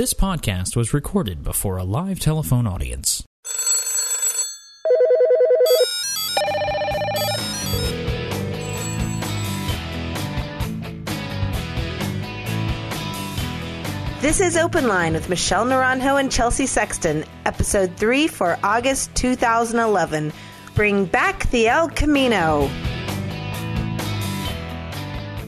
This podcast was recorded before a live telephone audience. This is Open Line with Michelle Naranjo and Chelsea Sexton, Episode 3 for August 2011. Bring back the El Camino.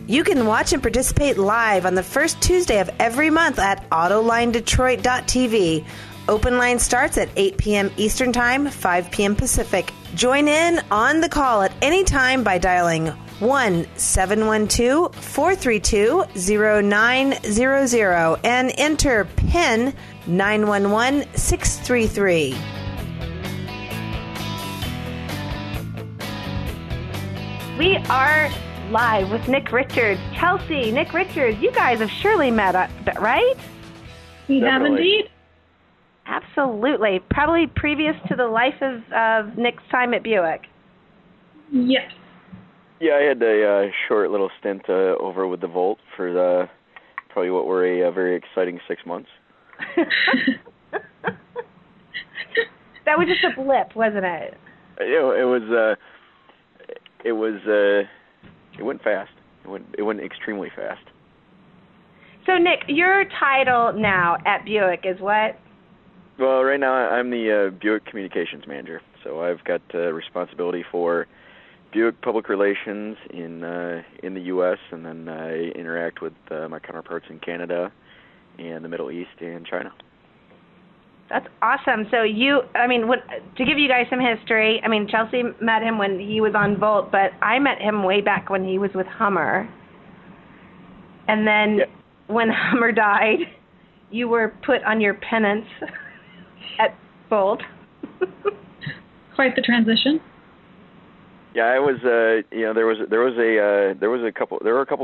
You can watch and participate live on the first Tuesday of every month at AutolineDetroit.tv. Open Line starts at 8 p.m. Eastern Time, 5 p.m. Pacific. Join in on the call at any time by dialing 1-712-432-0900 and enter PIN 911633. We are live with Nick Richards. Chelsea, Nick Richards, you guys have surely met up, right? We have indeed. Absolutely. Probably previous to the life of Nick's time at Buick. Yes. Yeah, I had a short little stint over with the Volt for probably what were a very exciting 6 months. That was just a blip, wasn't it? It went fast. It went extremely fast. So, Nick, your title now at Buick is what? Well, right now I'm the Buick Communications Manager. So I've got responsibility for Buick Public Relations in the U.S., and then I interact with my counterparts in Canada and the Middle East and China. That's awesome. So to give you guys some history, I mean, Chelsea met him when he was on Volt, but I met him way back when he was with Hummer. And then when Hummer died, you were put on your penance at Volt. Quite the transition. Yeah, I was. There were a couple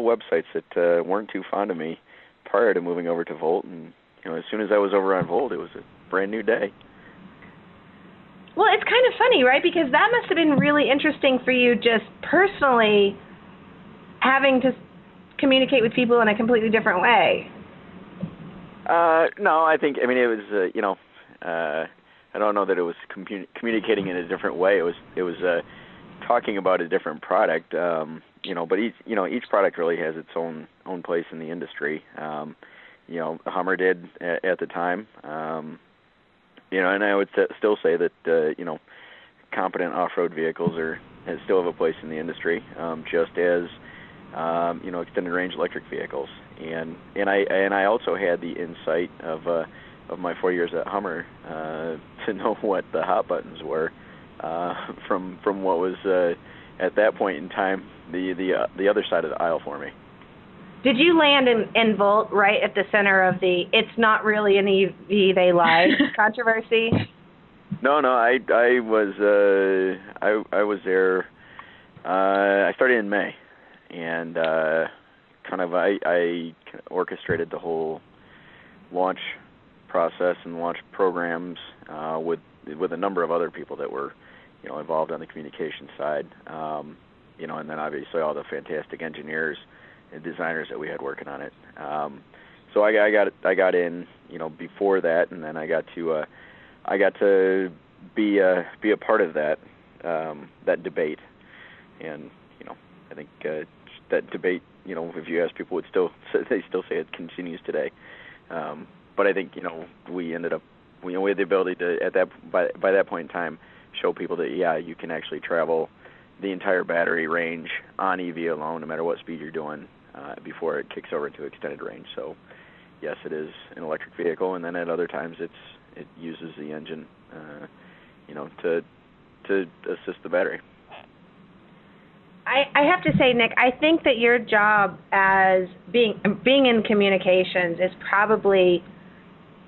websites that weren't too fond of me prior to moving over to Volt, and as soon as I was over on Volt, it was a brand new day. Well, it's kind of funny, right? Because that must have been really interesting for you, just personally having to communicate with people in a completely different way. No, I think. I mean, it was. I don't know that it was communicating in a different way. It was talking about a different product. But each product really has its own place in the industry. Hummer did at the time. And I would still say that competent off-road vehicles still have a place in the industry, just as extended-range electric vehicles. And I also had the insight of my 4 years at Hummer to know what the hot buttons were from what was at that point in time the other side of the aisle for me. Did you land in Volt right at the center of the "it's not really an EV, they lied" controversy? No, I was there. I started in May, and I orchestrated the whole launch process and launch programs with a number of other people that were involved on the communication side. And then obviously all the fantastic engineers and designers that we had working on it. So I got in, before that, and then I got to be a part of that debate. And I think that debate, if you ask people, they still say it continues today. But I think we ended up we had the ability to by that point in time show people that you can actually travel the entire battery range on EV alone, no matter what speed you're doing, before it kicks over to extended range. So, yes, it is an electric vehicle, and then at other times it uses the engine, to assist the battery. I have to say, Nick, I think that your job as being in communications is probably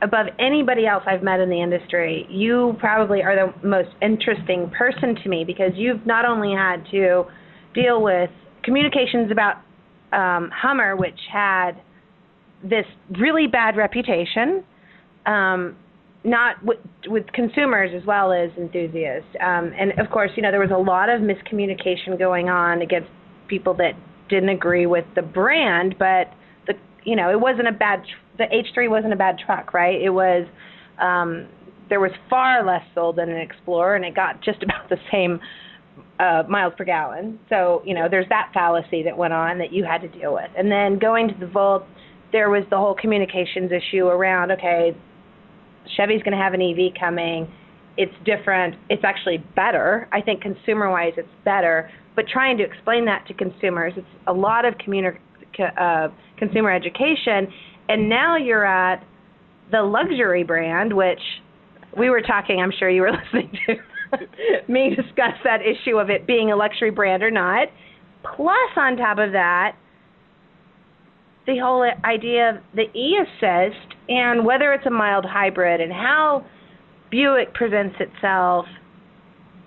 above anybody else I've met in the industry. You probably are the most interesting person to me because you've not only had to deal with communications about Hummer, which had this really bad reputation, not with consumers as well as enthusiasts. And, of course, there was a lot of miscommunication going on against people that didn't agree with the brand, but, it wasn't a bad the H3 wasn't a bad truck, right? It was, there was far less sold than an Explorer, and it got just about the same miles per gallon. So, you know, there's that fallacy that went on that you had to deal with. And then going to the Volt, there was the whole communications issue around, okay, Chevy's going to have an EV coming. It's different. It's actually better. I think consumer-wise it's better. But trying to explain that to consumers, it's a lot of consumer education. And now you're at the luxury brand, which we were talking, I'm sure you were listening to me discuss that issue of it being a luxury brand or not. Plus, on top of that, the whole idea of the eAssist and whether it's a mild hybrid and how Buick presents itself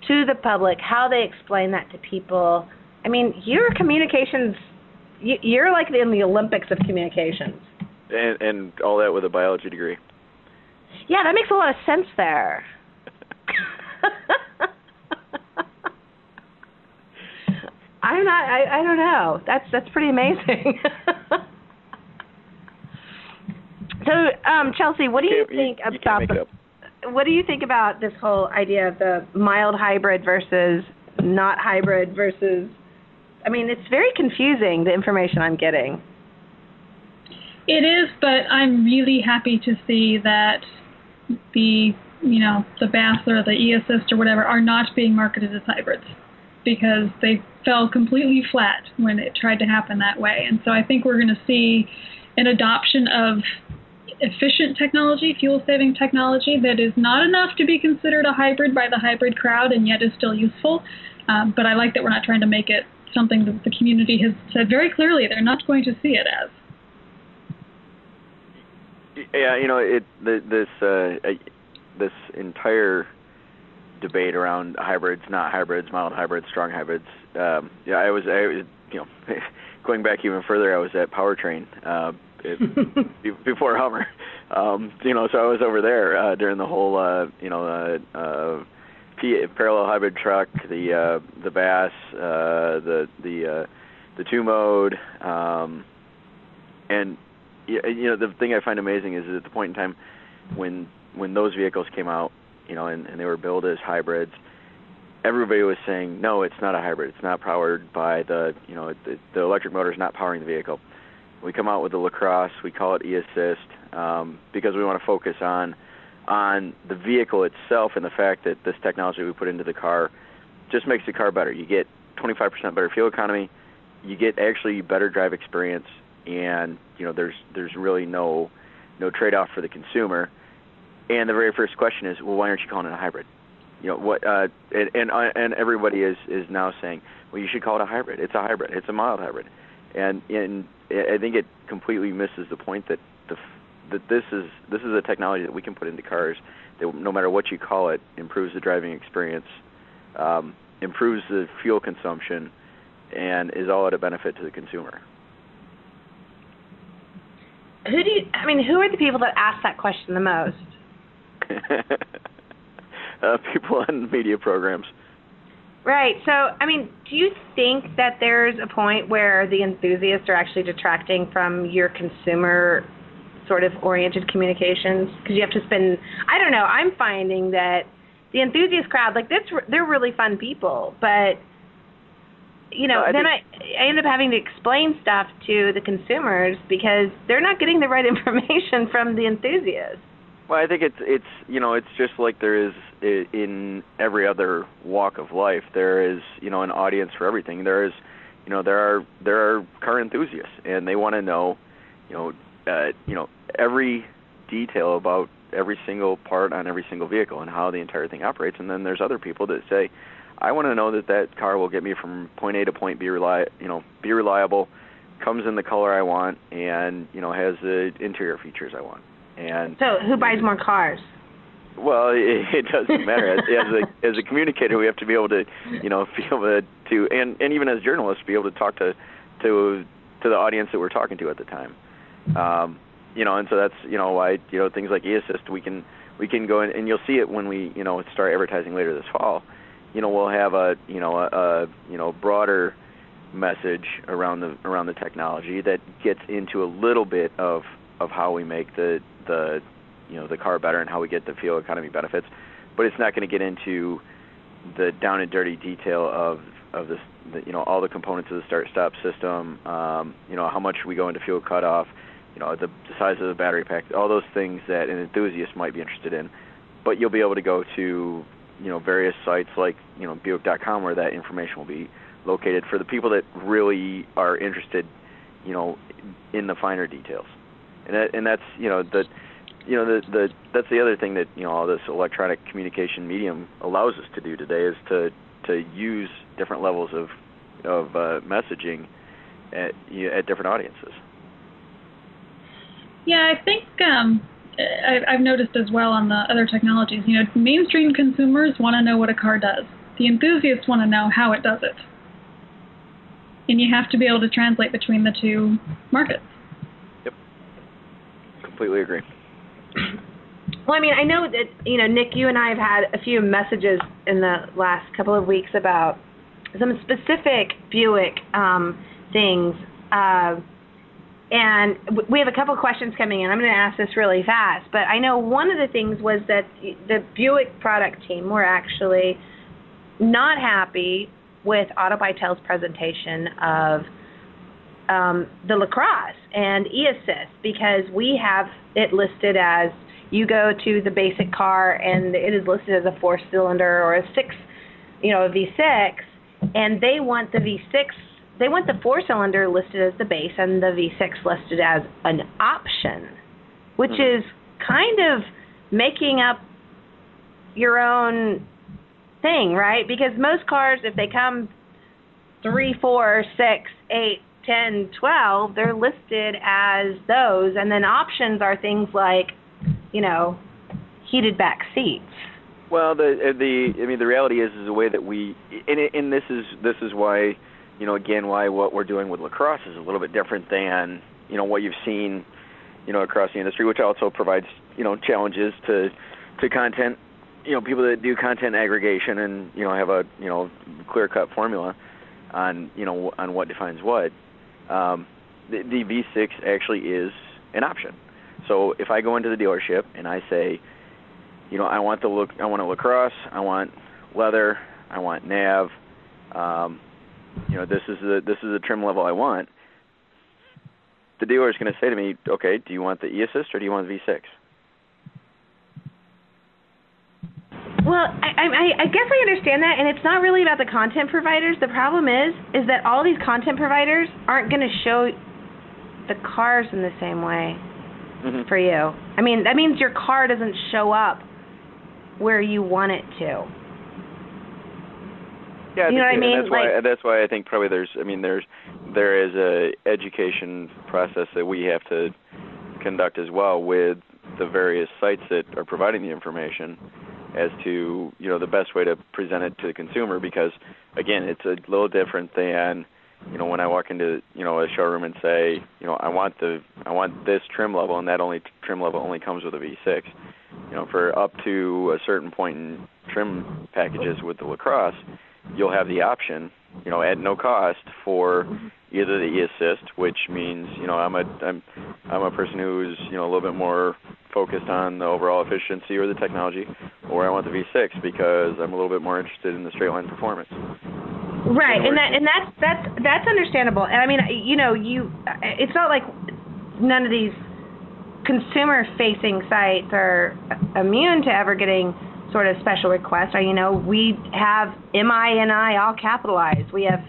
to the public, how they explain that to people. I mean, your communications, you're like in the Olympics of communications. And all that with a biology degree. Yeah, that makes a lot of sense there. I'm not, I don't know. That's pretty amazing. So, Chelsea, what do you think about what do you think about this whole idea of the mild hybrid versus not hybrid versus, I mean, it's very confusing, the information I'm getting. It is, but I'm really happy to see that the BAS or the eAssist or whatever are not being marketed as hybrids, because they fell completely flat when it tried to happen that way. And so I think we're going to see an adoption of efficient technology, fuel-saving technology, that is not enough to be considered a hybrid by the hybrid crowd and yet is still useful. But I like that we're not trying to make it something that the community has said very clearly they're not going to see it as. Yeah, you know, this entire debate around hybrids, not hybrids, mild hybrids, strong hybrids. I was going back even further. I was at Powertrain before Hummer. So I was over there during the whole parallel hybrid truck, the BAS, the two-mode, and. You know, the thing I find amazing is that at the point in time when those vehicles came out, and they were billed as hybrids, everybody was saying, no, it's not a hybrid. It's not powered by the electric motor is not powering the vehicle. We come out with the LaCrosse. We call it eAssist because we want to focus on the vehicle itself and the fact that this technology we put into the car just makes the car better. You get 25% better fuel economy. You get actually better drive experience. And there's really no trade-off for the consumer. And the very first question is, well, why aren't you calling it a hybrid? And everybody is now saying, well, you should call it a hybrid. It's a hybrid. It's a mild hybrid. And I think it completely misses the point that this is a technology that we can put into cars that no matter what you call it, improves the driving experience, improves the fuel consumption, and is all at a benefit to the consumer. Who are the people that ask that question the most? People on media programs. Right. So, do you think that there's a point where the enthusiasts are actually detracting from your consumer sort of oriented communications? Because you have to spend, I don't know, I'm finding that the enthusiast crowd, like, they're really fun people, but... I end up having to explain stuff to the consumers because they're not getting the right information from the enthusiasts. Well, I think it's just like there is in every other walk of life. There is an audience for everything. There is there are car enthusiasts, and they want to know every detail about every single part on every single vehicle and how the entire thing operates. And then there's other people that say, I want to know that car will get me from point A to point B, be reliable, comes in the color I want, and, has the interior features I want. And so who buys more cars? Well, it doesn't matter. As a communicator, we have to be able to, and even as journalists, be able to talk to the audience that we're talking to at the time. And so that's, why, things like eAssist, we can go in, and you'll see it when we, start advertising later this fall. We'll have a broader message around the technology that gets into a little bit of of how we make the car better and how we get the fuel economy benefits. But it's not going to get into the down and dirty detail of this, all the components of the start-stop system, how much we go into fuel cutoff, the size of the battery pack, all those things that an enthusiast might be interested in. But you'll be able to go to, various sites like, Buick.com where that information will be located for the people that really are interested, in the finer details. And that's the other thing that, all this electronic communication medium allows us to do today is to use different levels of messaging at different audiences. Yeah, I think I've noticed as well on the other technologies, mainstream consumers want to know what a car does. The enthusiasts want to know how it does it. And you have to be able to translate between the two markets. Yep. Completely agree. Well, I know that, Nick, you and I have had a few messages in the last couple of weeks about some specific Buick things. And we have a couple questions coming in. I'm going to ask this really fast. But I know one of the things was that the Buick product team were actually not happy with AutoBytel's presentation of the LaCrosse and eAssist, because we have it listed as you go to the basic car and it is listed as a 4-cylinder or a 6, a V6, and they want the V6, they want the 4-cylinder listed as the base and the V6 listed as an option, which is kind of making up your own thing, right? Because most cars, if they come 3, 4, 6, 8, 10, 12, they're listed as those, and then options are things like, heated back seats. Well, the reality is the way that we, and this is why, why what we're doing with LaCrosse is a little bit different than, what you've seen, across the industry, which also provides, challenges to content, people that do content aggregation and, have a, clear-cut formula on, on what defines what. The V6 actually is an option. So if I go into the dealership and I say, I want a LaCrosse, I want leather, I want nav, this is the trim level I want. The dealer is going to say to me, okay, do you want the eAssist or do you want the V6? Well, I guess I understand that, and it's not really about the content providers. The problem is that all these content providers aren't going to show the cars in the same way. Mm-hmm. For you. That means your car doesn't show up where you want it to. Yeah, that's why I think probably there is a education process that we have to conduct as well with the various sites that are providing the information as to, the best way to present it to the consumer, because again, it's a little different than when I walk into a showroom and say, I want this trim level, and that trim level only comes with a V6. For up to a certain point in trim packages with the LaCrosse, you'll have the option, at no cost for either the eAssist, which means I'm a person who's a little bit more focused on the overall efficiency or the technology, or I want the V6 because I'm a little bit more interested in the straight line performance. Right, and that's understandable. And it's not like none of these consumer-facing sites are immune to ever getting sort of special requests. We have MINI all capitalized. We have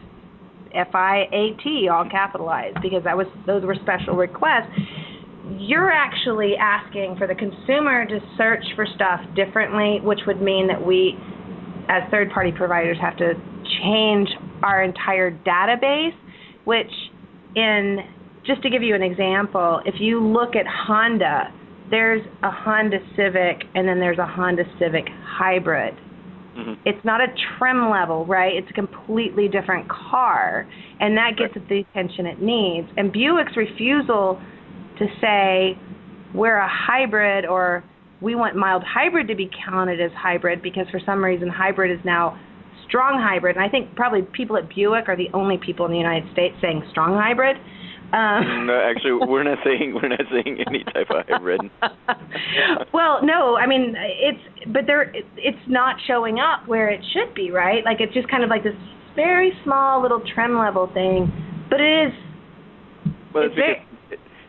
FIAT all capitalized because those were special requests. You're actually asking for the consumer to search for stuff differently, which would mean that we, as third-party providers, have to change our entire database, which just to give you an example, if you look at Honda, there's a Honda Civic and then there's a Honda Civic Hybrid. Mm-hmm. It's not a trim level, right? It's a completely different car, and that gets it the attention it needs. And Buick's refusal to say we're a hybrid or we want mild hybrid to be counted as hybrid, because for some reason hybrid is now strong hybrid, and I think probably people at Buick are the only people in the United States saying strong hybrid. No, actually, we're not saying any type of hybrid. Well, no, I mean it's not showing up where it should be, right? Like it's just kind of like this very small little trim level thing, but it is. Well,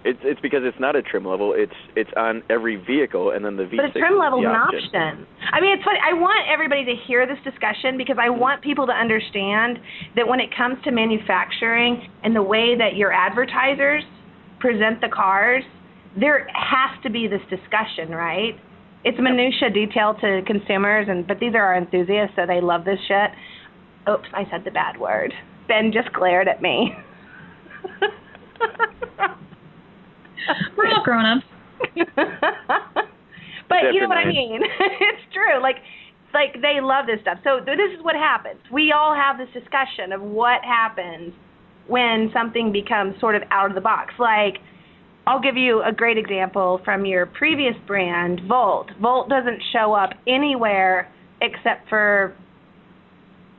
it's because it's not a trim level. It's on every vehicle, and then the V6. But a trim level is an option. I mean, it's funny. I want everybody to hear this discussion because I want people to understand that when it comes to manufacturing and the way that your advertisers present the cars, there has to be this discussion, right? It's minutia detail to consumers, but these are our enthusiasts, so they love this shit. Oops, I said the bad word. Ben just glared at me. We're all grown ups. But definitely. You know what I mean? It's true. Like they love this stuff. So this is what happens. We all have this discussion of what happens when something becomes sort of out of the box. Like, I'll give you a great example from your previous brand, Volt. Volt doesn't show up anywhere except for,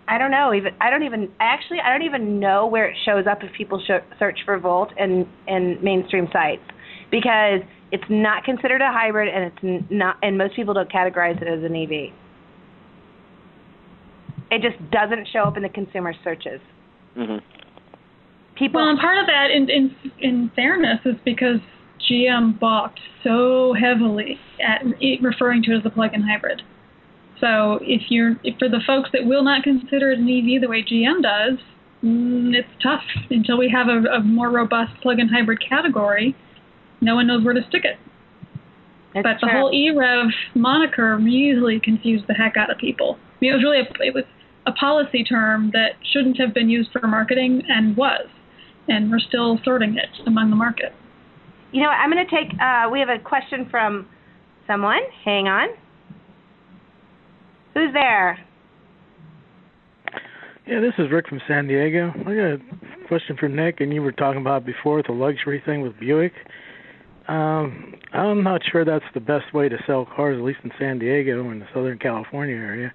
I don't even know where it shows up if people search for Volt in mainstream sites, because it's not considered a hybrid, and it's not, and most people don't categorize it as an EV. It just doesn't show up in the consumer searches. Mm-hmm. People. Well, and part of that, in fairness, is because GM balked so heavily at referring to it as a plug-in hybrid. So if for the folks that will not consider it an EV the way GM does, it's tough until we have a more robust plug-in hybrid category. No one knows where to stick it. That's but true. The whole EREV moniker really confused the heck out of people. I mean, it was a policy term that shouldn't have been used for marketing and was, and we're still sorting it among the market. You know, I'm going to take. We have a question from someone. Hang on. Who's there? Yeah, this is Rick from San Diego. I got a question for Nick, and you were talking about before the luxury thing with Buick. I'm not sure that's the best way to sell cars, at least in San Diego and the Southern California area.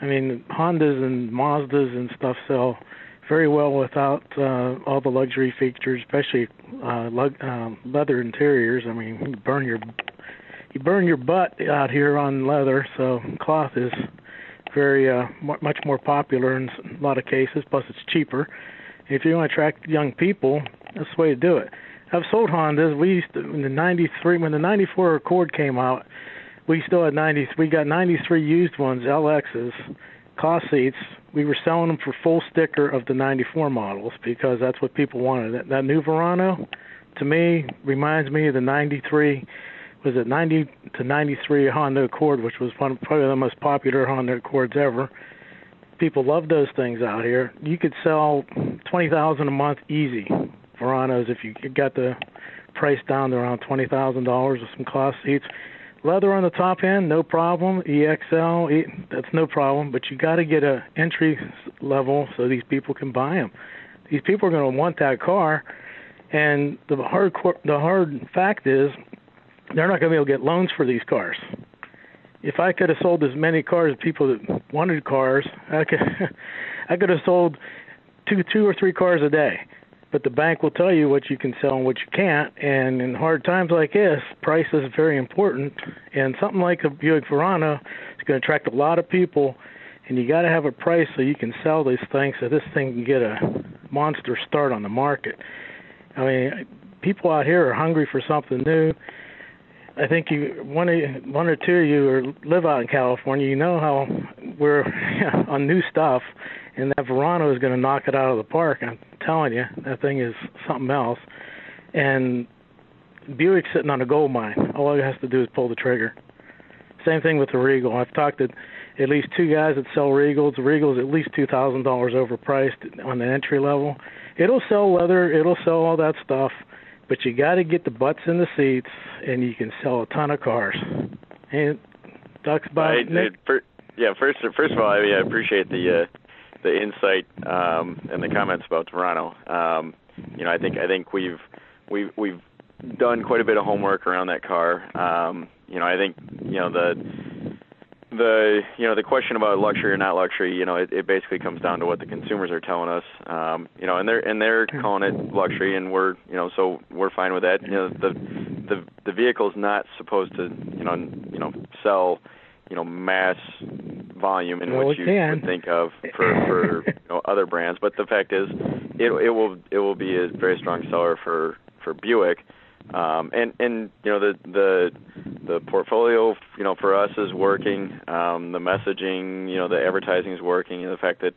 I mean, Hondas and Mazdas and stuff sell very well without all the luxury features, especially leather interiors. I mean, you burn your butt out here on leather, so cloth is very much more popular in a lot of cases, plus it's cheaper. If you want to attract young people, that's the way to do it. I've sold Hondas. We used to, in the 93, when the 94 Accord came out, we still had 90. We got 93 used ones, LXs, cloth seats. We were selling them for full sticker of the 94 models because that's what people wanted. That new Verano, to me, reminds me of the 93. Was it 90 to 93 Honda Accord, which was probably the most popular Honda Accords ever. People love those things out here. You could sell 20,000 a month easy Veranos if you got the price down to around $20,000 with some cloth seats. Leather on the top end, no problem. EXL, that's no problem. But you got to get a entry level so these people can buy them. These people are going to want that car, and the hard fact is, they're not going to be able to get loans for these cars. If I could have sold as many cars as people that wanted cars, I could have sold two or three cars a day. But the bank will tell you what you can sell and what you can't. And in hard times like this, price is very important. And something like a Buick Verano is going to attract a lot of people. And you got to have a price so you can sell these things so this thing can get a monster start on the market. I mean, people out here are hungry for something new. I think one or two of you live out in California. You know how we're on new stuff, and that Verano is going to knock it out of the park. I'm telling you, that thing is something else. And Buick's sitting on a gold mine. All it has to do is pull the trigger. Same thing with the Regal. I've talked to at least two guys that sell Regals. The Regal's at least $2,000 overpriced on the entry level. It'll sell leather. It'll sell all that stuff. But you got to get the butts in the seats, and you can sell a ton of cars. And talks about First of all, I mean, I appreciate the insight and the comments about Toronto. You know, I think we've done quite a bit of homework around that car. You know, I think you know the the question about luxury or not luxury, it basically comes down to what the consumers are telling us, and they're calling it luxury, and we're, so we're fine with that. The vehicle's not supposed to, sell, mass volume in which you would think of for other brands. But the fact is, it will be a very strong seller for Buick. The portfolio, for us is working. The messaging, the advertising is working. And the fact that,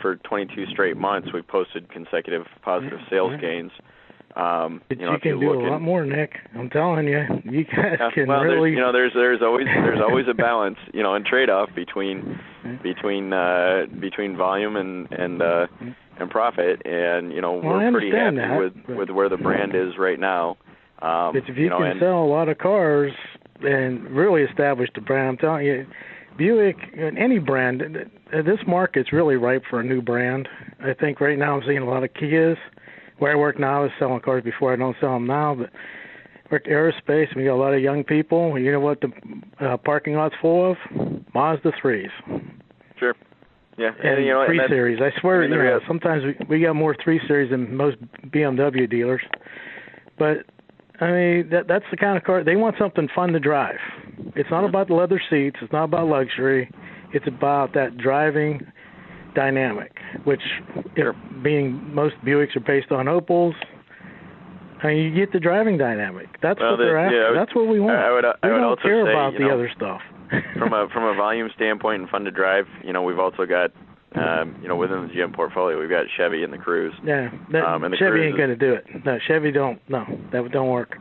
for 22 straight months, we've posted consecutive positive sales gains. You can do a lot more, Nick. I'm telling you, you guys can really. There's always a balance, and trade-off between volume and profit. And we're pretty happy with where the brand is right now. But if you can sell a lot of cars and really establish the brand, I'm telling you, Buick and any brand, this market's really ripe for a new brand. I think right now I'm seeing a lot of Kias. Where I work now, I was selling cars before. I don't sell them now, but I work aerospace, and we got a lot of young people. You know what the parking lot's full of? Mazda 3s. Sure. Yeah. And 3 Series. I swear, sometimes we got more 3 Series than most BMW dealers. But, I mean, that's the kind of car. They want something fun to drive. It's not about the leather seats. It's not about luxury. It's about that driving dynamic, which being most Buicks are based on Opals. I mean, you get the driving dynamic. That's what they're after. That's what we want. We don't care about the other stuff. from a volume standpoint and fun to drive, we've also got, within the GM portfolio, we've got Chevy and the Cruze. Yeah, Chevy ain't going to do it. No, Chevy don't. No, that don't work.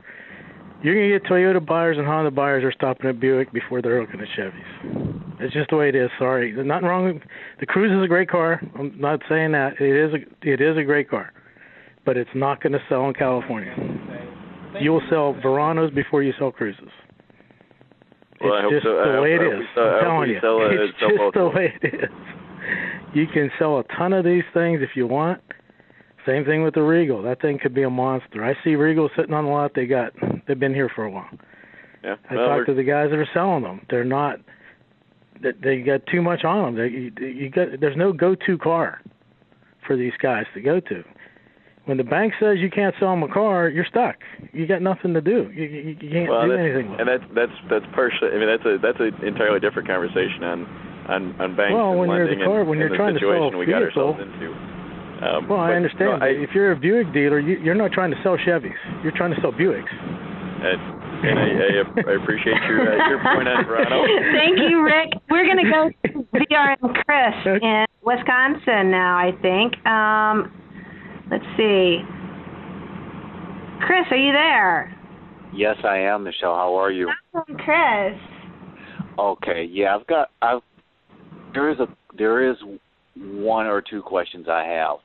You're going to get Toyota buyers and Honda buyers are stopping at Buick before they're looking at Chevys. It's just the way it is. Sorry, there's nothing wrong. The Cruze is a great car. I'm not saying that. It is a great car, but it's not going to sell in California. You will sell Veranos before you sell Cruzes. Well, it's just the way it is. I'm telling you, it's just the way it is. You can sell a ton of these things if you want. Same thing with the Regal. That thing could be a monster. I see Regal sitting on the lot. They've been here for a while. Yeah. I talked to the guys that are selling them. They're not. They got too much on them. There's no go-to car for these guys to go to. When the bank says you can't sell them a car, you're stuck. You got nothing to do. You can't do anything with it. And that's partially. I mean, that's an entirely different conversation on banks and lending and the situation we got ourselves into. I understand. If you're a Buick dealer, you're not trying to sell Chevys. You're trying to sell Buicks. And I appreciate your point on Verano. Thank you, Rick. We're going to go to VRM Chris in Wisconsin now, I think. Let's see. Chris, are you there? Yes, I am, Michelle. How are you? I'm Chris. Okay. Yeah, there is one or two questions I have.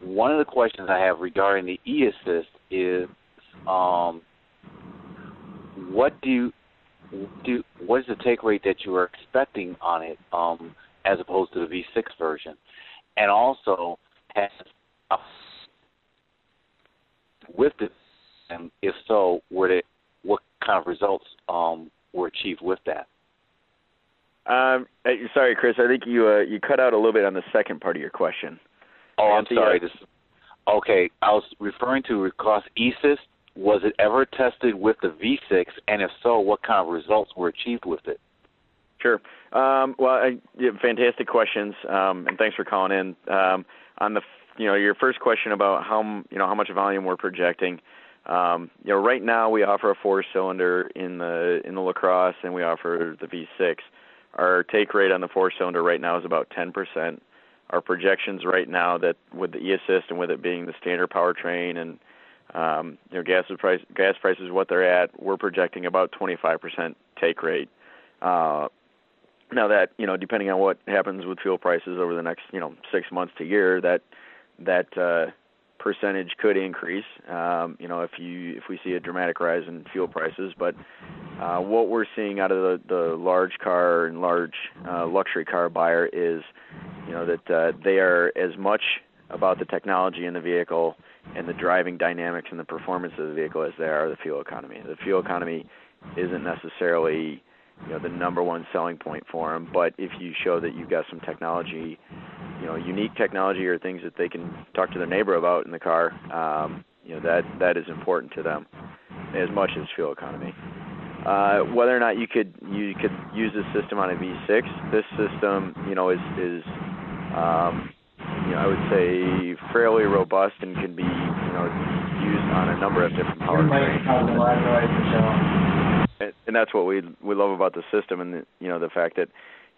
One of the questions I have regarding the eAssist is what is the take rate that you are expecting on it as opposed to the V6 version? And also, with it, and if so, what kind of results were achieved with that? Sorry, Chris, I think you cut out a little bit on the second part of your question. Oh, I'm sorry. Okay, I was referring to LaCrosse eAssist. Was it ever tested with the V6, and if so, what kind of results were achieved with it? Sure. Fantastic questions, and thanks for calling in. On the your first question about how much volume we're projecting, right now we offer a 4-cylinder in the LaCrosse, and we offer the V6. Our take rate on the 4-cylinder right now is about 10%. Our projections right now that with the eAssist and with it being the standard powertrain and gas prices, what they're at, we're projecting about 25% take rate. Now that, depending on what happens with fuel prices over the next, 6 months to year, that percentage could increase, if we see a dramatic rise in fuel prices. But what we're seeing out of the large car and large luxury car buyer is, that they are as much about the technology in the vehicle and the driving dynamics and the performance of the vehicle as they are the fuel economy. The fuel economy isn't necessarily you know, the number one selling point for them. But if you show that you've got some technology, you know, unique technology or things that they can talk to their neighbor about in the car, you know, that is important to them as much as fuel economy. Whether or not you could use this system on a V6, this system, you know, is I would say fairly robust and can be, you know, used on a number of different powertrains. And that's what we love about the system, and the fact that,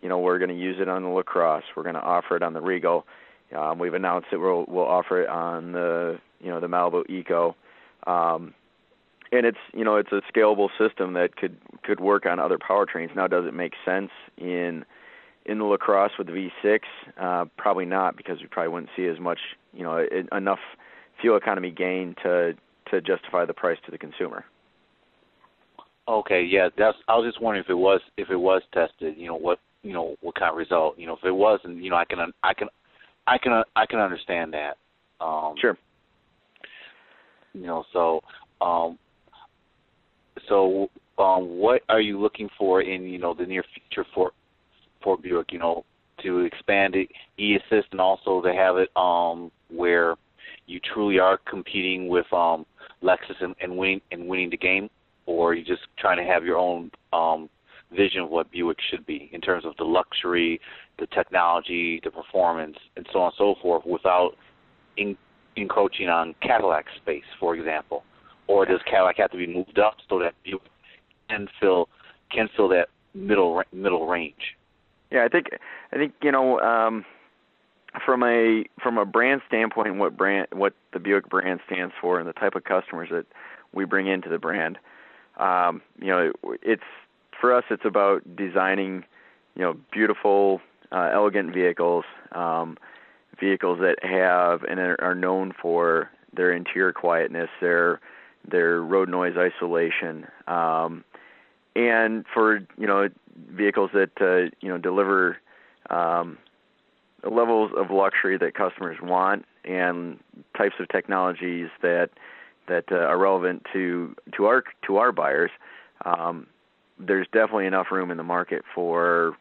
you know, we're going to use it on the LaCrosse, we're going to offer it on the Regal. We've announced that we'll offer it on the, you know, the Malibu Eco. And it's, you know, it's a scalable system that could work on other powertrains. Now, does it make sense in the LaCrosse with the V6? Probably not, because we probably wouldn't see as much, you know, enough fuel economy gain to justify the price to the consumer. Okay, yeah, I was just wondering if it was tested, you know, what kind of result, you know, if it wasn't, you know, I can understand that. Sure. You know, so what are you looking for in, you know, the near future for Buick, you know, to expand it, eAssist, and also to have it where you truly are competing with Lexus and winning the game, or are you just trying to have your own vision of what Buick should be in terms of the luxury, the technology, the performance, and so on and so forth, without encroaching on Cadillac space, for example? Or does Cadillac have to be moved up so that Buick can fill that middle range? Yeah, I think you know, from a brand standpoint, what the Buick brand stands for, and the type of customers that we bring into the brand, you know, it's for us, it's about designing, you know, beautiful, elegant vehicles that have and are known for their interior quietness, their road noise isolation, and for, you know, vehicles that you know, deliver levels of luxury that customers want, and types of technologies that are relevant to our buyers. There's definitely enough room in the market for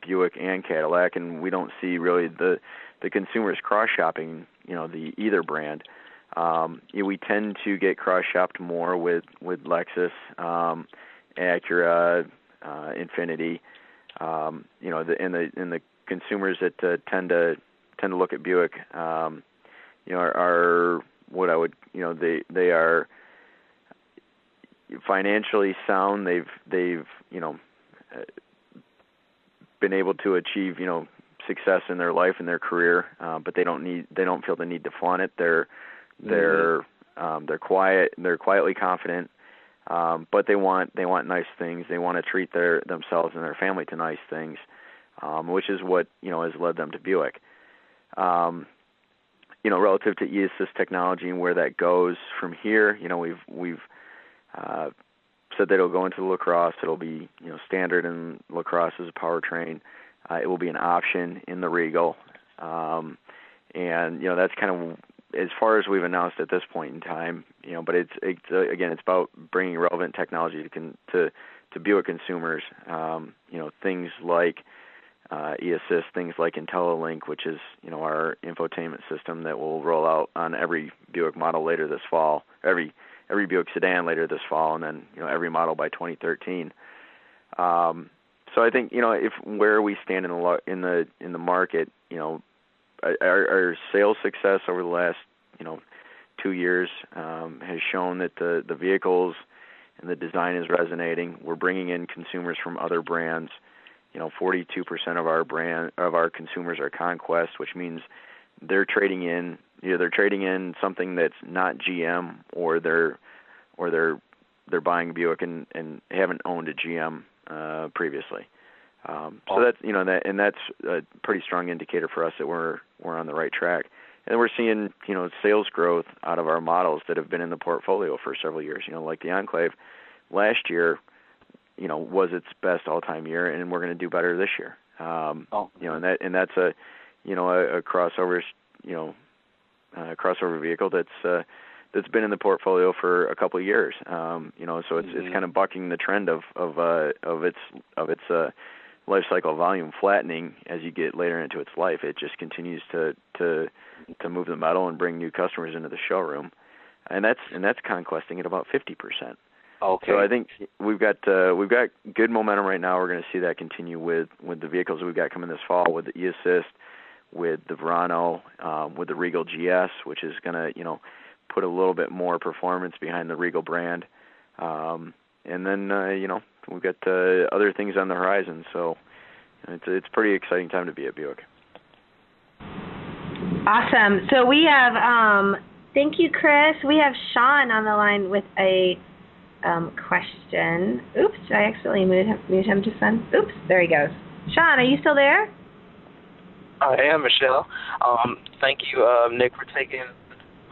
Buick and Cadillac, and we don't see really the consumers cross-shopping, you know, the either brand. We tend to get cross-shopped more with Lexus, Acura, Infiniti, you know, the consumers that tend to look at Buick, you know, are what I would, you know, they are financially sound. They've you know, been able to achieve, you know, success in their life and their career, but they don't feel the need to flaunt it. They're quiet. They're quietly confident. But they want nice things. They want to treat themselves and their family to nice things, which is what, you know, has led them to Buick. You know, relative to eAssist technology and where that goes from here, you know, we've said that it'll go into the LaCrosse. It'll be, you know, standard in LaCrosse as a powertrain. It will be an option in the Regal, and you know, that's kind of as far as we've announced at this point in time, you know, but it's again, it's about bringing relevant technology to Buick consumers, you know, things like eAssist, things like IntelliLink, which is, you know, our infotainment system that will roll out on every Buick model later this fall, every Buick sedan later this fall, and then, you know, every model by 2013. So I think, you know, if where we stand in the market, you know, our sales success over the last, you know, 2 years has shown that the vehicles and the design is resonating. We're bringing in consumers from other brands. You know, 42% of our consumers are conquest, which means they're trading in something that's not GM, or they're buying Buick and haven't owned a GM previously. So that's, you know, that's a pretty strong indicator for us that we're on the right track, and we're seeing, you know, sales growth out of our models that have been in the portfolio for several years. You know, like the Enclave, last year, you know, was its best all-time year, and we're going to do better this year. You know, and that's a, you know, a crossover vehicle that's that's been in the portfolio for a couple of years. So it's it's kind of bucking the trend of its life cycle volume flattening as you get later into its life. It just continues to move the metal and bring new customers into the showroom, and that's conquesting at about 50%. Okay. So I think we've got good momentum right now. We're going to see that continue with the vehicles that we've got coming this fall, with the eAssist, with the Verano, with the Regal GS, which is going to put a little bit more performance behind the Regal brand, and then we've got other things on the horizon. So it's a pretty exciting time to be at Buick. Awesome. So we have thank you, Chris. We have Sean on the line with a question. Oops, did I accidentally mute him just then? Oops, there he goes. Sean, are you still there? I am, Michelle. Thank you, Nick, for taking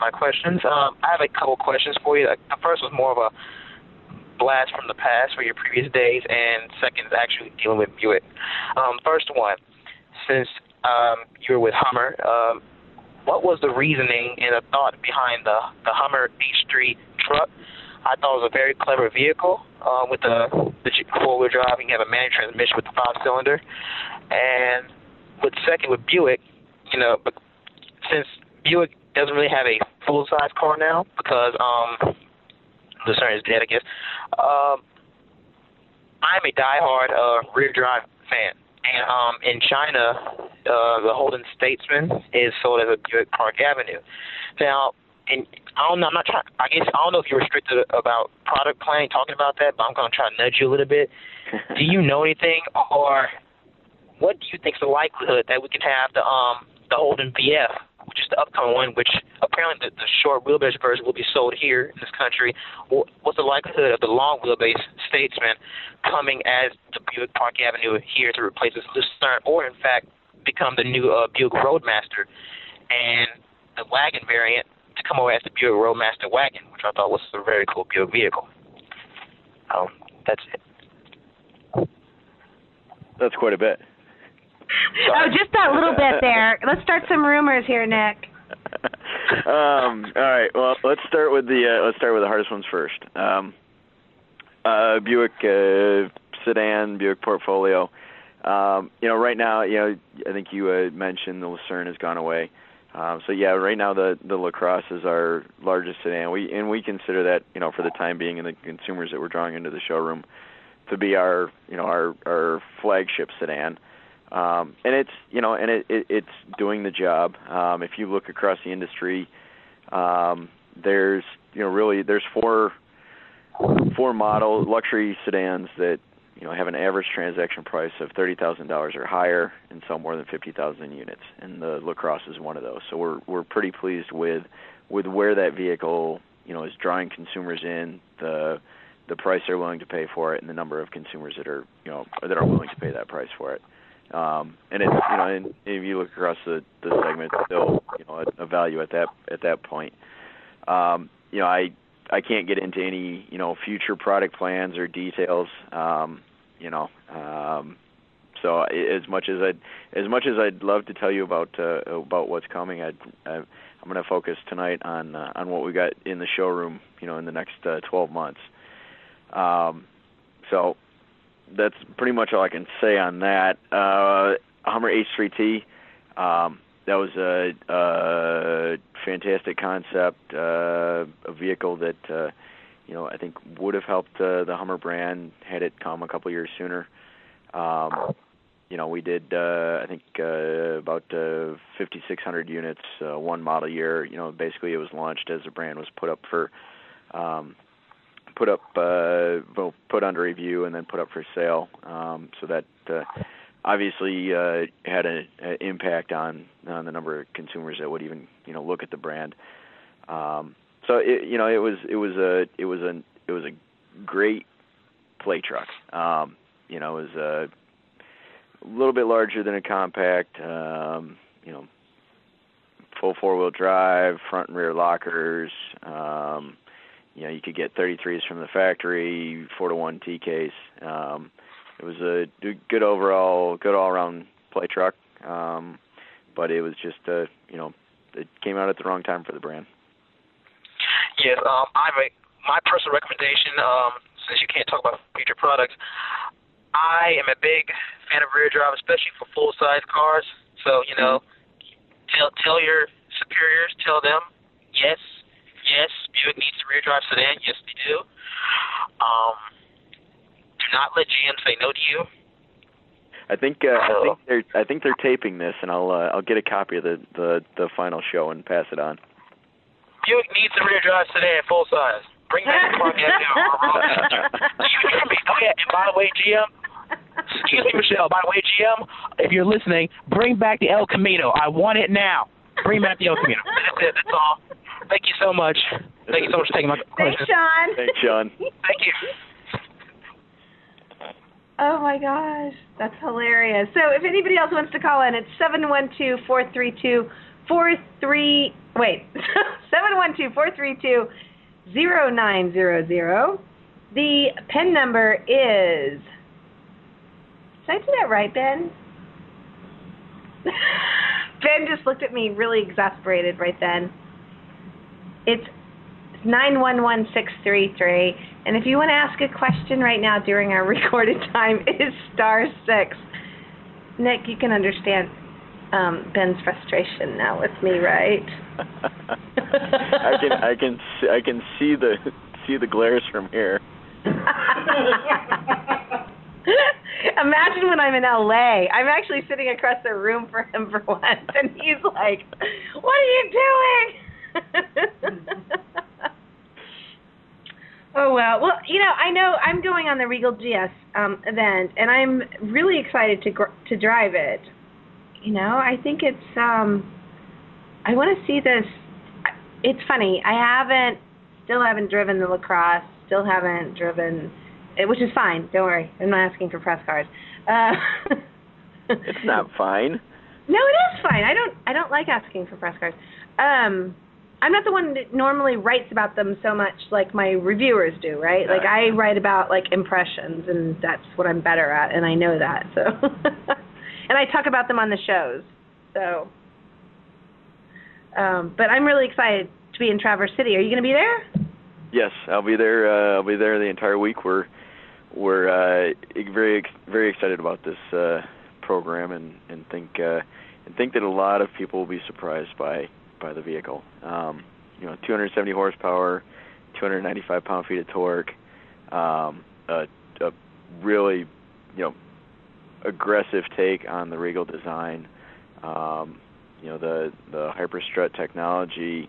my questions. I have a couple questions for you. The first was more of a blast from the past for your previous days, and second is actually dealing with Buick. First one, since you were with Hummer, what was the reasoning and the thought behind the Hummer H3 truck? I thought it was a very clever vehicle with the four-wheel drive. You have a manual transmission with the five-cylinder. And with Buick, since Buick doesn't really have a full-size car now because Lucerne is dead, I guess, I'm a diehard rear-drive fan. And in China, the Holden Statesman is sold as a Buick Park Avenue. Now, and I don't know if you're restricted about product planning, talking about that, but I'm going to try to nudge you a little bit. Do you know anything, or what do you think is the likelihood that we can have the Holden VF, which is the upcoming one, which apparently the short wheelbase version will be sold here in this country. What's the likelihood of the long wheelbase Statesman coming as the Buick Park Avenue here to replace this Lucerne, or in fact become the new Buick Roadmaster, and the wagon variant to come over as the Buick Roadmaster wagon, which I thought was a very cool Buick vehicle. That's it. That's quite a bit. Oh, just that little bit there. Let's start some rumors here, Nick. All right. Well, let's start with the hardest ones first. Buick sedan, Buick portfolio. Right now, I think you mentioned the Lucerne has gone away. Right now the LaCrosse is our largest sedan. We consider that, for the time being, and the consumers that we're drawing into the showroom, to be our our flagship sedan. And it's doing the job. If you look across the industry, there's four model luxury sedans that have an average transaction price of $30,000 or higher, and sell more than 50,000 units. And the LaCrosse is one of those. So we're pretty pleased with where that vehicle is drawing consumers in, the price they're willing to pay for it, and the number of consumers that are that are willing to pay that price for it. And if you look across the segment, it's still a value at that point. I can't get into any future product plans or details. So as much as I'd love to tell you about what's coming, I'm going to focus tonight on what we got in the showroom, in the next 12 months. So that's pretty much all I can say on that. Hummer H3T, that was a fantastic concept, a vehicle that I think would have helped the Hummer brand had it come a couple years sooner. We did I think about 5,600 units one model year. Basically it was launched as the brand was put under review and then put up for sale. So that obviously had an impact on the number of consumers that would even look at the brand. So it was a great play truck. It was a little bit larger than a compact. Full four-wheel drive, front and rear lockers. You could get 33s from the factory, 4-to-1 TKs. It was a good all-around play truck, but it was just it came out at the wrong time for the brand. Yes, my personal recommendation, since you can't talk about future products, I am a big fan of rear drive, especially for full-size cars. So, you know, tell your superiors, tell them, yes, Buick needs a rear drive sedan. Yes, they do. Do not let GM say no to you. I think they're taping this, and I'll get a copy of the final show and pass it on. Buick needs a rear drive sedan, full size. Bring back the podcast now. Excuse me. Oh yeah, and by the way, GM. Excuse me, Michelle. By the way, GM, if you're listening, bring back the El Camino. I want it now. Bring back the El Camino. That's it. That's all. Thank you so much. Thank you so much for taking my question. Thanks, Sean. Thank you. Oh, my gosh. That's hilarious. So if anybody else wants to call in, it's 712-432-0900. The PIN number is... Did I do that right, Ben? Ben just looked at me really exasperated right then. It's 911633. And if you want to ask a question right now during our recorded time, it is *6. Nick, you can understand Ben's frustration now with me, right? I can see the glares from here. Imagine when I'm in LA. I'm actually sitting across the room from him for once, and he's like, "What are you doing?" Oh, well, you know, I know I'm going on the Regal GS event, and I'm really excited to drive it. You know, I think it's, I want to see this. It's funny, I still haven't driven the LaCrosse, which is fine, don't worry, I'm not asking for press cars. It's not fine. No, it is fine. I don't like asking for press cars. I'm not the one that normally writes about them so much like my reviewers do, right? Like, I write about, like, impressions, and that's what I'm better at, and I know that. So, and I talk about them on the shows. So, but I'm really excited to be in Traverse City. Are you going to be there? Yes, I'll be there. I'll be there the entire week. We're very, very excited about this program, and think that a lot of people will be surprised by the vehicle. 270 horsepower, 295 pound-feet of torque, a really, aggressive take on the Regal design. The hyperstrut technology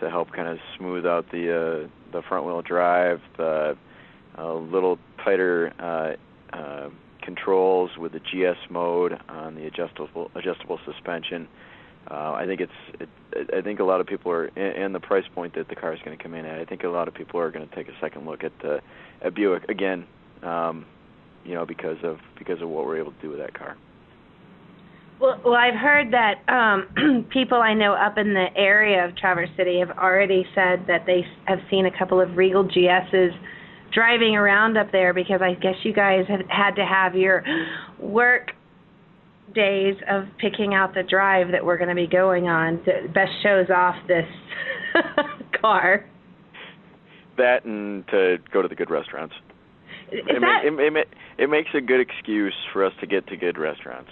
to help kind of smooth out the front-wheel drive, the little tighter controls with the GS mode on the adjustable suspension. I think a lot of people are, and the price point that the car is going to come in at, I think a lot of people are going to take a second look at Buick again, because of what we're able to do with that car. Well, I've heard that people I know up in the area of Traverse City have already said that they have seen a couple of Regal GSs driving around up there, because I guess you guys have had to have your work days of picking out the drive that we're going to be going on that best shows off this car. That, and to go to the good restaurants. It makes a good excuse for us to get to good restaurants.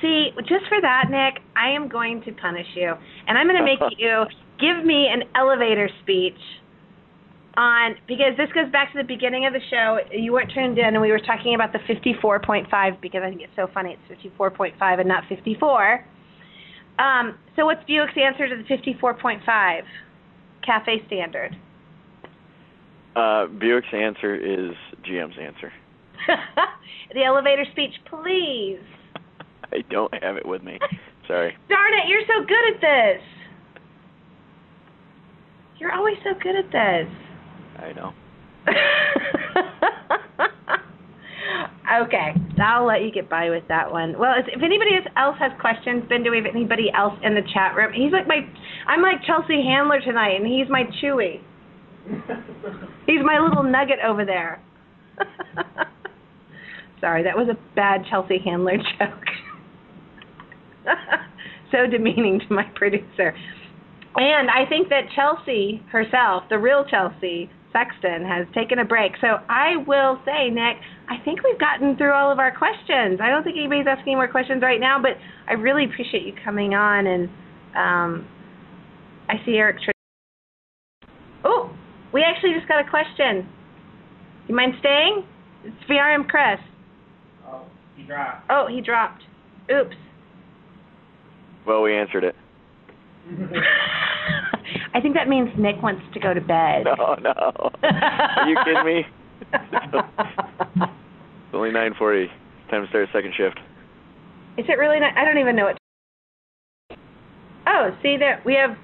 See, just for that, Nick, I am going to punish you, and I'm going to make you give me an elevator speech on, because this goes back to the beginning of the show. You weren't tuned in, and we were talking about the 54.5, because I think it's so funny. It's 54.5 and not 54. So what's Buick's answer to the 54.5 CAFE standard? Buick's answer is GM's answer. The elevator speech, please. I don't have it with me. Sorry. Darn it, you're so good at this. You're always so good at this. I know. Okay, I'll let you get by with that one. Well, if anybody else has questions, Ben, do we have anybody else in the chat room? I'm like Chelsea Handler tonight, and he's my Chewy. He's my little nugget over there. Sorry, that was a bad Chelsea Handler joke. So demeaning to my producer. And I think that Chelsea herself, the real Chelsea Sexton, has taken a break. So I will say, Nick, I think we've gotten through all of our questions. I don't think anybody's asking more questions right now, but I really appreciate you coming on. And I see Eric. Oh, we actually just got a question. You mind staying? It's VRM Chris. Oh, he dropped. Oh, he dropped. Oops. Well, we answered it. I think that means Nick wants to go to bed. No, no. Are you kidding me? It's only 9:40. It's time to start second shift. Is it really not? I don't even know what. Oh, see there we have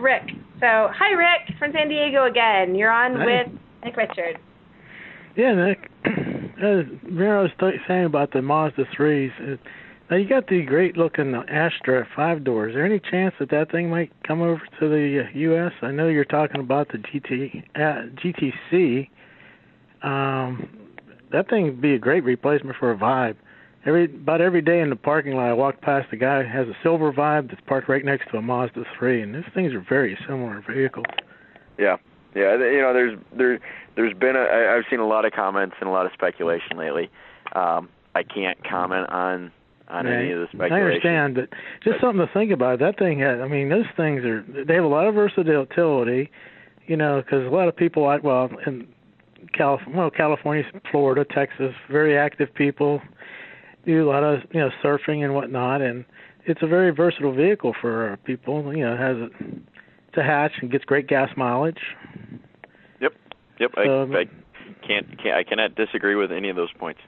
Rick. So hi Rick from San Diego again. You're on with Nick Richards. Yeah, Nick. Vero was saying about the Mazda 3s. Now, you got the great-looking Astra 5-door. Is there any chance that that thing might come over to the U.S.? I know you're talking about the GTC. That thing would be a great replacement for a Vibe. About every day in the parking lot, I walk past a guy who has a silver Vibe that's parked right next to a Mazda 3, and these things are very similar vehicles. Yeah. Yeah, you know, there's been I've seen a lot of comments and a lot of speculation lately. I can't comment on any of the speculation. I understand, but something to think about. That thing has, I mean, those things they have a lot of versatility, you know, because a lot of people, in California, Florida, Texas, very active people, do a lot of, you know, surfing and whatnot, and it's a very versatile vehicle for people. You know, it's a hatch and gets great gas mileage. Yep. So, I cannot disagree with any of those points.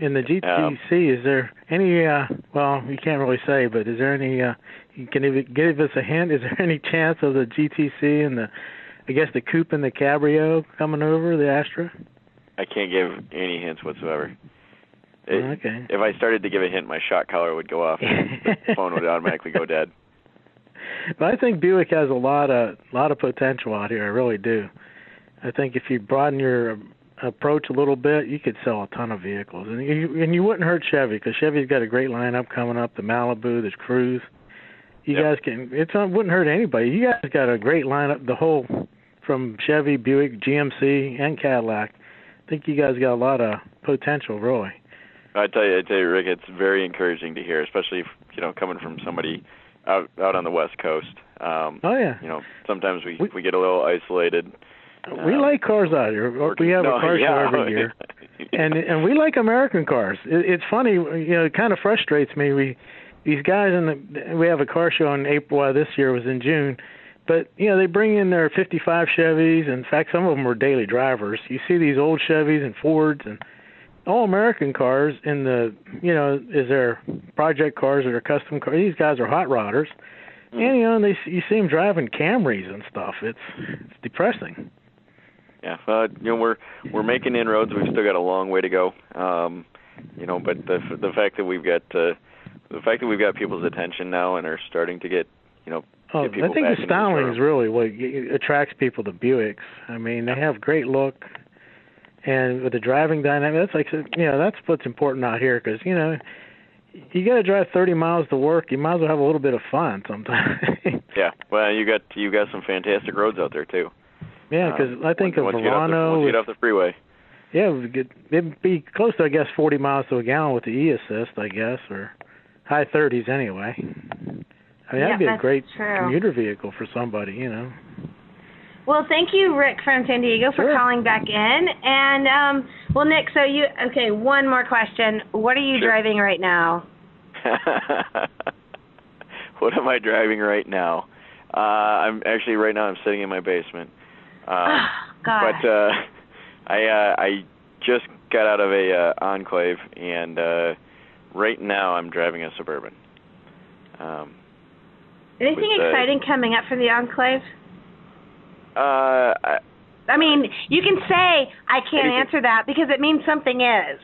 In the GTC, is there any, you can't really say, but is there any, can you give us a hint, is there any chance of the GTC and the coupe and the cabrio coming over, the Astra? I can't give any hints whatsoever. Okay. If I started to give a hint, my shot collar would go off and the phone would automatically go dead. But I think Buick has a lot of potential out here. I really do. I think if you broaden your approach a little bit, you could sell a ton of vehicles, and you wouldn't hurt Chevy, because Chevy's got a great lineup coming up. The Malibu, the Cruze. You guys can. It wouldn't hurt anybody. You guys got a great lineup. The whole from Chevy, Buick, GMC, and Cadillac. I think you guys got a lot of potential, really. I tell you, Rick, it's very encouraging to hear, especially if, you know, coming from somebody out on the West Coast. You know, sometimes we get a little isolated. We like cars out here. We have a car show every year, and we like American cars. It's funny, you know. It kind of frustrates me. We have a car show in April. This year was in June, but you know they bring in their '55 Chevys. In fact, some of them are daily drivers. You see these old Chevys and Fords and all American cars in the, you know, is their project cars or their custom cars. These guys are hot rodders, and you know you see them driving Camrys and stuff. It's depressing. Yeah, you know, we're making inroads. We've still got a long way to go, you know. But the fact that we've got people's attention now and are starting to get, you know, get people. I think the styling is really what attracts people to Buicks. I mean, they have great look, and with the driving dynamic, that's what's important out here, because you know you got to drive 30 miles to work. You might as well have a little bit of fun sometimes. Yeah, well, you got some fantastic roads out there too. Yeah, because I think of Verano. Once you get off the freeway. Yeah, it'd be close to, I guess, 40 miles to a gallon with the eAssist, I guess, or high 30s anyway. I mean, that'd be a great commuter vehicle for somebody, you know. Well, thank you, Rick from San Diego, for calling back in. And, Nick, so one more question. What are you driving right now? What am I driving right now? I'm sitting in my basement. But I just got out of a Enclave, and right now I'm driving a Suburban. Anything exciting coming up for the Enclave? You can say I can't answer that because it means something is.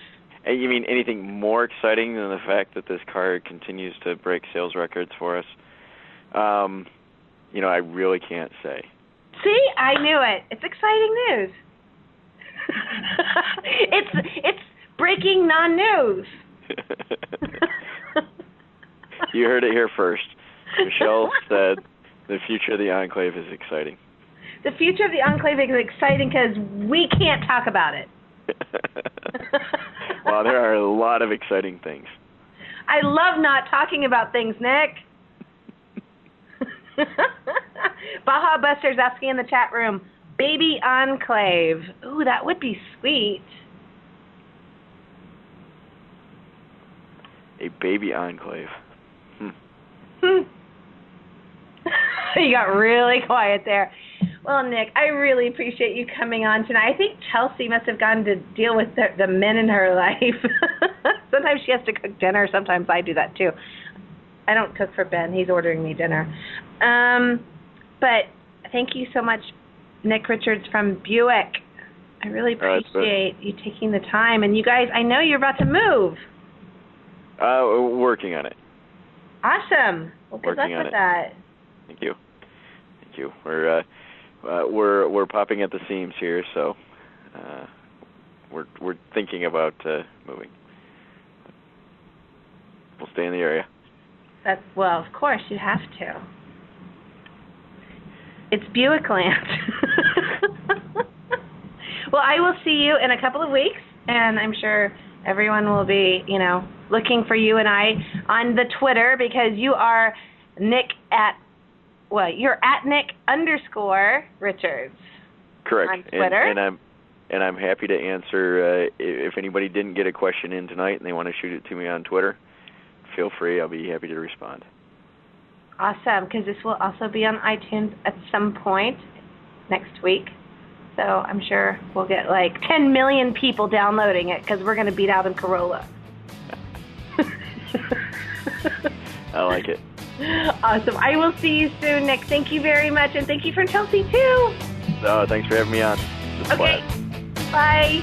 You mean anything more exciting than the fact that this car continues to break sales records for us? You know, I really can't say. See, I knew it. It's exciting news. It's breaking non-news. You heard it here first. Michelle said The future of the Enclave is exciting. The future of the Enclave is exciting because we can't talk about it. Wow, there are a lot of exciting things. I love not talking about things, Nick. Baja Buster's asking in the chat room, baby Enclave. Ooh, that would be sweet. A baby Enclave. You got really quiet there. Well, Nick, I really appreciate you coming on tonight. I think Chelsea must have gone to deal with the men in her life. Sometimes she has to cook dinner. Sometimes I do that, too. I don't cook for Ben. He's ordering me dinner. But thank you so much, Nick Richards from Buick. I really appreciate you taking the time. And you guys, I know you're about to move. We're working on it. Awesome. Well, good luck with that. Thank you. Thank you. We're popping at the seams here, so we're thinking about moving. We'll stay in the area. That's, well, of course you have to. It's Buick land. Well, I will see you in a couple of weeks, and I'm sure everyone will be, you know, looking for you and I on the Twitter, because you are Nick at, well, you're at Nick_Richards. Correct. On Twitter. And I'm happy to answer if anybody didn't get a question in tonight and they want to shoot it to me on Twitter, feel free. I'll be happy to respond. Awesome, because this will also be on iTunes at some point next week. So I'm sure we'll get like 10 million people downloading it because we're going to beat out in Corolla. I like it. Awesome. I will see you soon, Nick. Thank you very much, and thank you for Chelsea, too. Oh, thanks for having me on. Okay. Bye.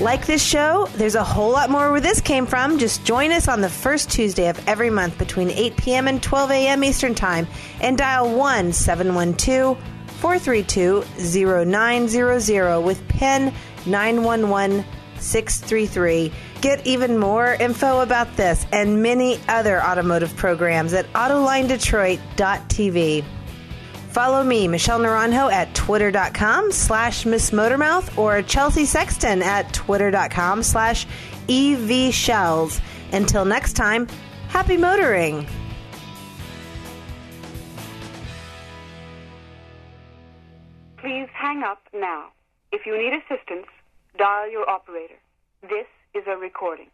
Like this show? There's a whole lot more where this came from. Just join us on the first Tuesday of every month between 8 p.m. and 12 a.m. Eastern Time and dial 1-712-432-0900 with PIN 911633. Get even more info about this and many other automotive programs at AutolineDetroit.tv. Follow me, Michelle Naranjo, at Twitter.com/MissMotormouth or Chelsea Sexton at Twitter.com/EVShells. Until next time, happy motoring. Please hang up now. If you need assistance, dial your operator. This is a recording.